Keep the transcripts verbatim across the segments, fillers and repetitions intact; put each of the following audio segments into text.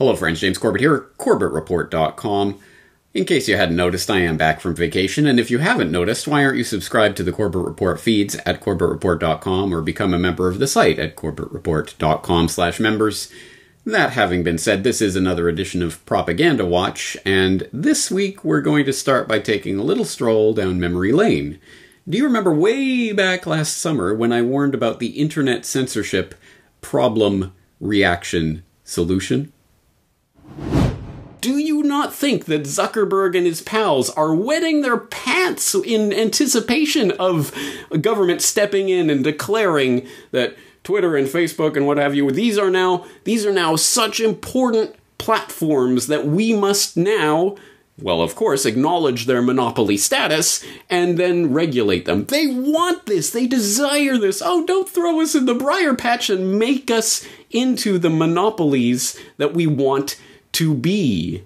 Hello friends, James Corbett here, Corbett Report dot com. In case you hadn't noticed, I am back from vacation, and if you haven't noticed, why aren't you subscribed to the Corbett Report feeds at Corbett Report dot com or become a member of the site at Corbett Report dot com slash members? That having been said, this is another edition of Propaganda Watch, and this week we're going to start by taking a little stroll down memory lane. Do you remember way back last summer when I warned about the internet censorship problem reaction solution? Do you not think that Zuckerberg and his pals are wetting their pants in anticipation of a government stepping in and declaring that Twitter and Facebook and what have you, these are now, these are now such important platforms that we must now, well, of course, acknowledge their monopoly status and then regulate them? They want this. They desire this. Oh, don't throw us in the briar patch and make us into the monopolies that we want to be.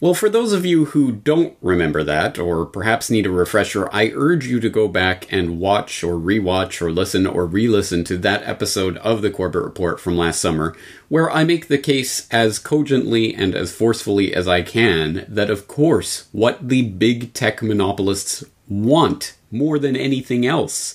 Well, for those of you who don't remember that, or perhaps need a refresher, I urge you to go back and watch or rewatch or listen or re-listen to that episode of the Corbett Report from last summer, where I make the case as cogently and as forcefully as I can that, of course, what the big tech monopolists want more than anything else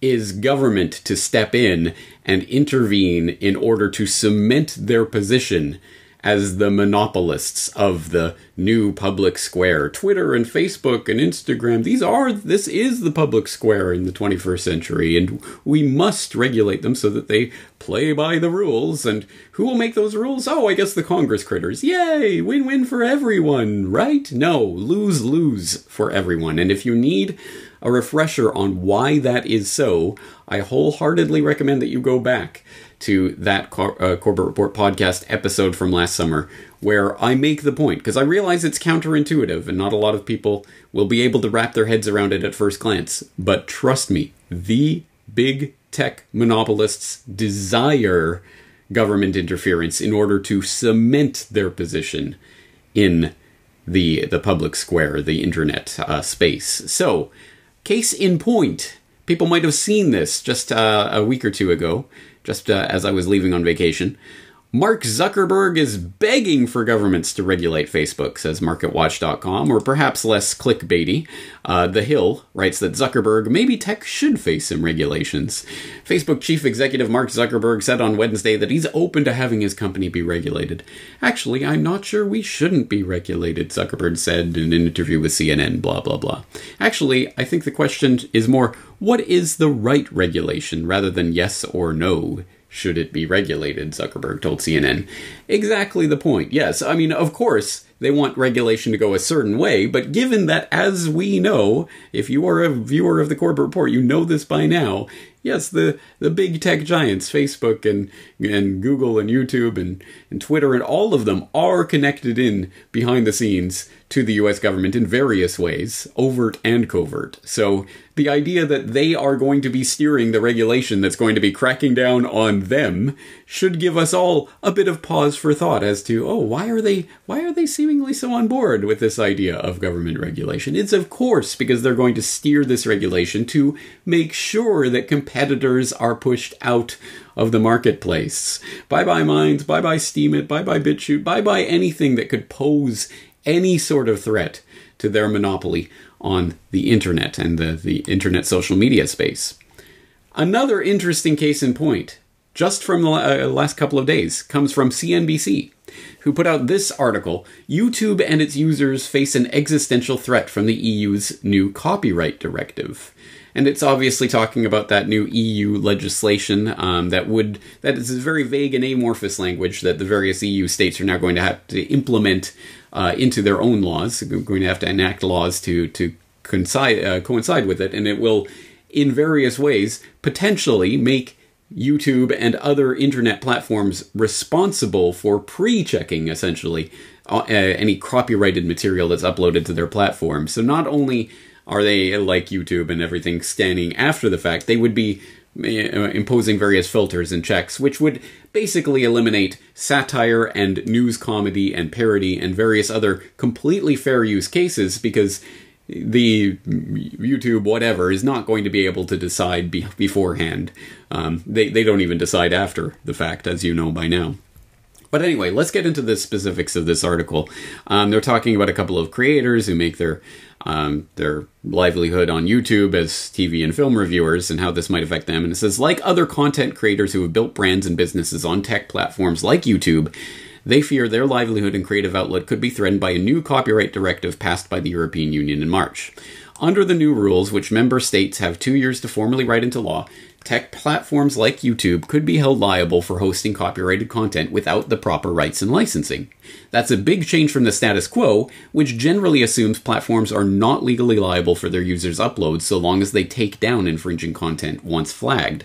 is government to step in and intervene in order to cement their position as the monopolists of the new public square. Twitter and Facebook and Instagram, these are, this is the public square in the twenty-first century, and we must regulate them so that they play by the rules. And who will make those rules? Oh, I guess the Congress critters. Yay! Win-win for everyone, right? No, lose-lose for everyone. And if you need a refresher on why that is so, I wholeheartedly recommend that you go back to that Cor uh, Corbett Report podcast episode from last summer, where I make the point, because I realize it's counterintuitive and not a lot of people will be able to wrap their heads around it at first glance. But trust me, the big tech monopolists desire government interference in order to cement their position in the, the public square, the internet uh, space. So, case in point, people might have seen this just uh, a week or two ago, just uh, as I was leaving on vacation. Mark Zuckerberg is begging for governments to regulate Facebook, says Market Watch dot com, or perhaps less clickbaity. Uh, the Hill writes that Zuckerberg, maybe tech should face some regulations. Facebook chief executive Mark Zuckerberg said on Wednesday that he's open to having his company be regulated. Actually, I'm not sure we shouldn't be regulated, Zuckerberg said in an interview with C N N, blah, blah, blah. Actually, I think the question is more, what is the right regulation rather than yes or no? Should it be regulated, Zuckerberg told C N N. Exactly the point. Yes, I mean, of course, they want regulation to go a certain way, but given that, as we know, if you are a viewer of the Corbett Report, you know this by now, yes, the, the big tech giants, Facebook and, and Google and YouTube and, and Twitter and all of them are connected in behind the scenes to the U S government in various ways, overt and covert. So the idea that they are going to be steering the regulation that's going to be cracking down on them should give us all a bit of pause for thought as to, oh, why are they, why are they seemingly so on board with this idea of government regulation? It's of course because they're going to steer this regulation to make sure that competitors are pushed out of the marketplace. Bye-bye Minds, bye-bye Steemit, bye-bye BitChute, bye-bye anything that could pose any sort of threat to their monopoly on the internet and the, the internet social media space. Another interesting case in point, just from the last couple of days, comes from C N B C, who put out this article, YouTube and its users face an existential threat from the E U's new copyright directive. And it's obviously talking about that new E U legislation um, that would, that is very vague and amorphous language that the various E U states are now going to have to implement uh, into their own laws. They're going to have to enact laws to, to coincide, uh, coincide with it, and it will, in various ways, potentially make YouTube and other internet platforms responsible for pre-checking, essentially, uh, any copyrighted material that's uploaded to their platform. So not only are they, like YouTube and everything, scanning after the fact, they would be uh, imposing various filters and checks, which would basically eliminate satire and news comedy and parody and various other completely fair use cases, because the YouTube whatever is not going to be able to decide be beforehand. Um, they, they don't even decide after the fact, as you know by now. But anyway, let's get into the specifics of this article. Um, they're talking about a couple of creators who make their um, their livelihood on YouTube as T V and film reviewers and how this might affect them. And it says, like other content creators who have built brands and businesses on tech platforms like YouTube, they fear their livelihood and creative outlet could be threatened by a new copyright directive passed by the European Union in March. Under the new rules, which member states have two years to formally write into law, tech platforms like YouTube could be held liable for hosting copyrighted content without the proper rights and licensing. That's a big change from the status quo, which generally assumes platforms are not legally liable for their users' uploads so long as they take down infringing content once flagged.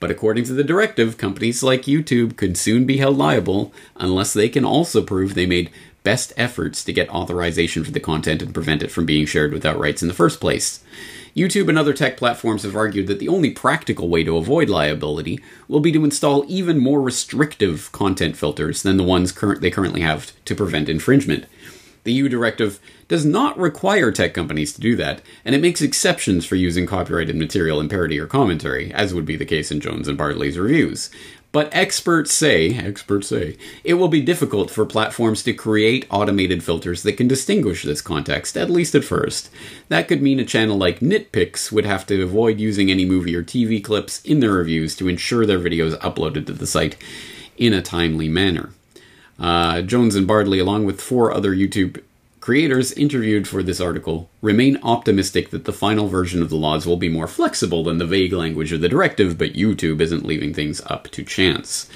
But according to the directive, companies like YouTube could soon be held liable unless they can also prove they made best efforts to get authorization for the content and prevent it from being shared without rights in the first place. YouTube and other tech platforms have argued that the only practical way to avoid liability will be to install even more restrictive content filters than the ones current they currently have to prevent infringement. The E U directive does not require tech companies to do that, and it makes exceptions for using copyrighted material in parody or commentary, as would be the case in Jones and Bartley's reviews. But experts say, experts say, it will be difficult for platforms to create automated filters that can distinguish this context, at least at first. That could mean a channel like Nitpicks would have to avoid using any movie or T V clips in their reviews to ensure their videos uploaded to the site in a timely manner. Uh, Jones and Bartley, along with four other YouTube creators interviewed for this article, remain optimistic that the final version of the laws will be more flexible than the vague language of the directive, but YouTube isn't leaving things up to chance.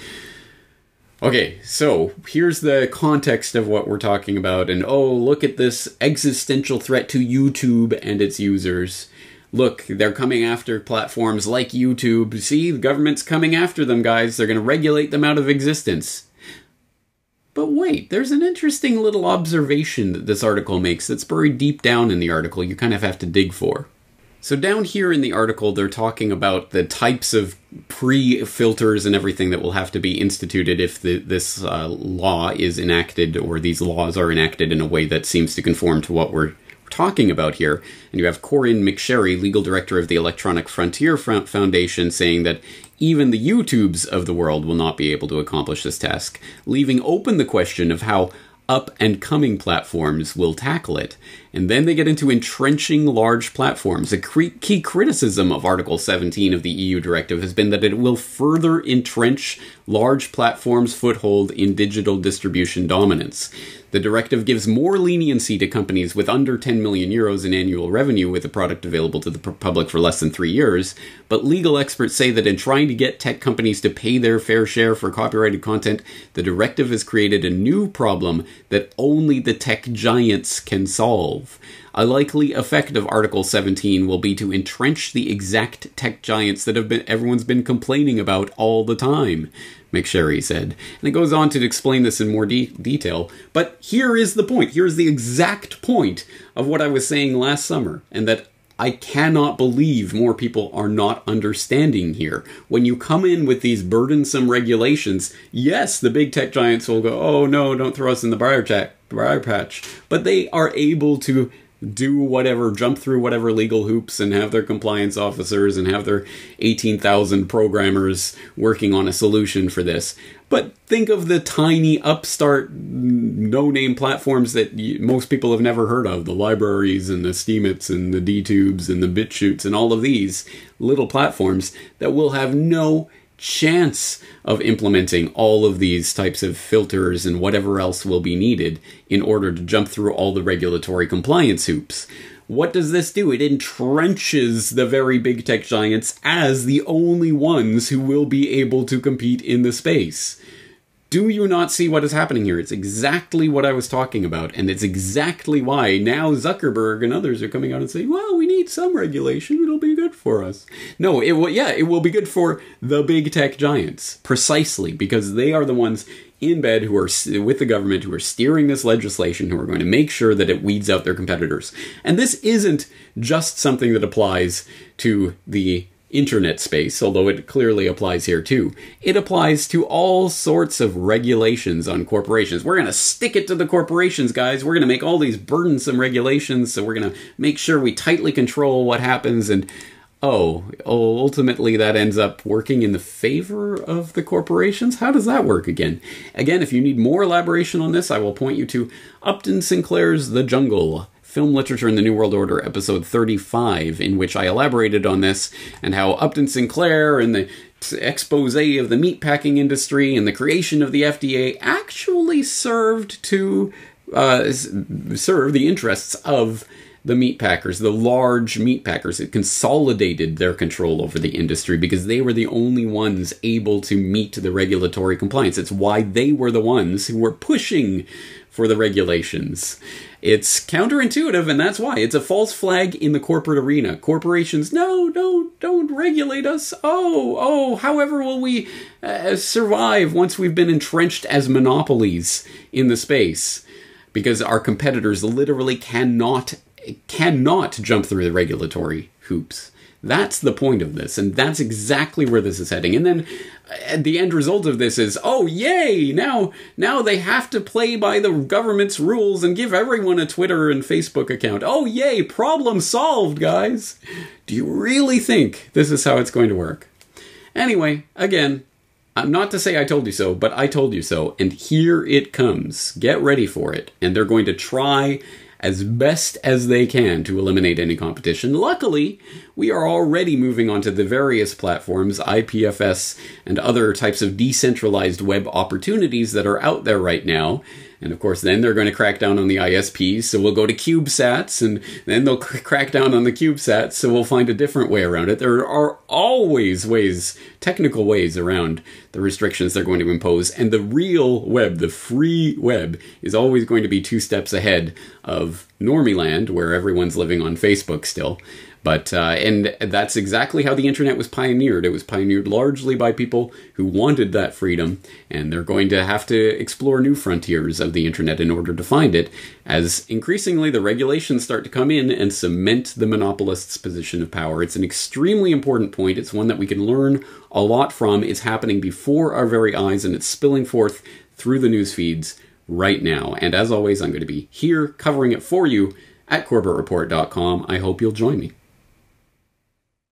Okay, so here's the context of what we're talking about, and oh, look at this existential threat to YouTube and its users. Look, they're coming after platforms like YouTube. See, the government's coming after them, guys. They're going to regulate them out of existence. But wait, there's an interesting little observation that this article makes that's buried deep down in the article. You kind of have to dig for. So down here in the article, they're talking about the types of pre-filters and everything that will have to be instituted if the, this uh, law is enacted, or these laws are enacted in a way that seems to conform to what we're talking about here. And you have Corinne McSherry, legal director of the Electronic Frontier Foundation, saying that even the YouTubes of the world will not be able to accomplish this task, leaving open the question of how up-and-coming platforms will tackle it. And then they get into entrenching large platforms. A key criticism of Article seventeen of the E U directive has been that it will further entrench large platforms' foothold in digital distribution dominance. The directive gives more leniency to companies with under ten million euros in annual revenue with a product available to the public for less than three years, but legal experts say that in trying to get tech companies to pay their fair share for copyrighted content, the directive has created a new problem that only the tech giants can solve. A likely effect of Article seventeen will be to entrench the exact tech giants that have been everyone's been complaining about all the time, McSherry said. And it goes on to explain this in more de detail, but here is the point. Here is the exact point of what I was saying last summer, and that I cannot believe more people are not understanding here. When you come in with these burdensome regulations, yes, the big tech giants will go, oh no, don't throw us in the briar, chat, briar patch, but they are able to do whatever, jump through whatever legal hoops and have their compliance officers and have their eighteen thousand programmers working on a solution for this. But think of the tiny upstart no-name platforms that most people have never heard of, the libraries and the Steemits and the D tubes and the BitChutes and all of these little platforms that will have no chance of implementing all of these types of filters and whatever else will be needed in order to jump through all the regulatory compliance hoops. What does this do? It entrenches the very big tech giants as the only ones who will be able to compete in the space. Do you not see what is happening here? It's exactly what I was talking about, and it's exactly why now Zuckerberg and others are coming out and saying, well, we need some regulation, it'll be good for us. No, it will, yeah, it will be good for the big tech giants, precisely, because they are the ones in bed who are with the government, who are steering this legislation, who are going to make sure that it weeds out their competitors. And this isn't just something that applies to the internet space, although it clearly applies here too. It applies to all sorts of regulations on corporations. We're going to stick it to the corporations, guys. We're going to make all these burdensome regulations, so we're going to make sure we tightly control what happens. And oh, ultimately that ends up working in the favor of the corporations? How does that work again? Again, if you need more elaboration on this, I will point you to Upton Sinclair's The Jungle, Film Literature in the New World Order, episode thirty-five, in which I elaborated on this and how Upton Sinclair and the expose of the meatpacking industry and the creation of the F D A actually served to uh, serve the interests of the meatpackers, the large meatpackers. It consolidated their control over the industry because they were the only ones able to meet the regulatory compliance. It's why they were the ones who were pushing for the regulations. It's counterintuitive, and that's why. It's a false flag in the corporate arena. Corporations, no, no, don't regulate us. Oh, oh, however will we uh, survive once we've been entrenched as monopolies in the space? Because our competitors literally cannot cannot jump through the regulatory hoops. That's the point of this, and that's exactly where this is heading. And then uh, the end result of this is, oh, yay, now now they have to play by the government's rules and give everyone a Twitter and Facebook account. Oh, yay, problem solved, guys. Do you really think this is how it's going to work? Anyway, again, I'm not to say I told you so, but I told you so, and here it comes. Get ready for it, and they're going to try as best as they can to eliminate any competition. Luckily, we are already moving on to the various platforms, I P F S and other types of decentralized web opportunities that are out there right now. And of course, then they're going to crack down on the I S Ps, so we'll go to CubeSats, and then they'll crack down on the CubeSats, so we'll find a different way around it. There are always ways, technical ways around the restrictions they're going to impose, and the real web, the free web, is always going to be two steps ahead of normie land, where everyone's living on Facebook still. But, uh, and that's exactly how the internet was pioneered. It was pioneered largely by people who wanted that freedom, and they're going to have to explore new frontiers of the internet in order to find it, as increasingly the regulations start to come in and cement the monopolist's position of power. It's an extremely important point. It's one that we can learn a lot from. It's happening before our very eyes, and it's spilling forth through the news feeds right now. And as always, I'm going to be here covering it for you at Corbett Report dot com. I hope you'll join me.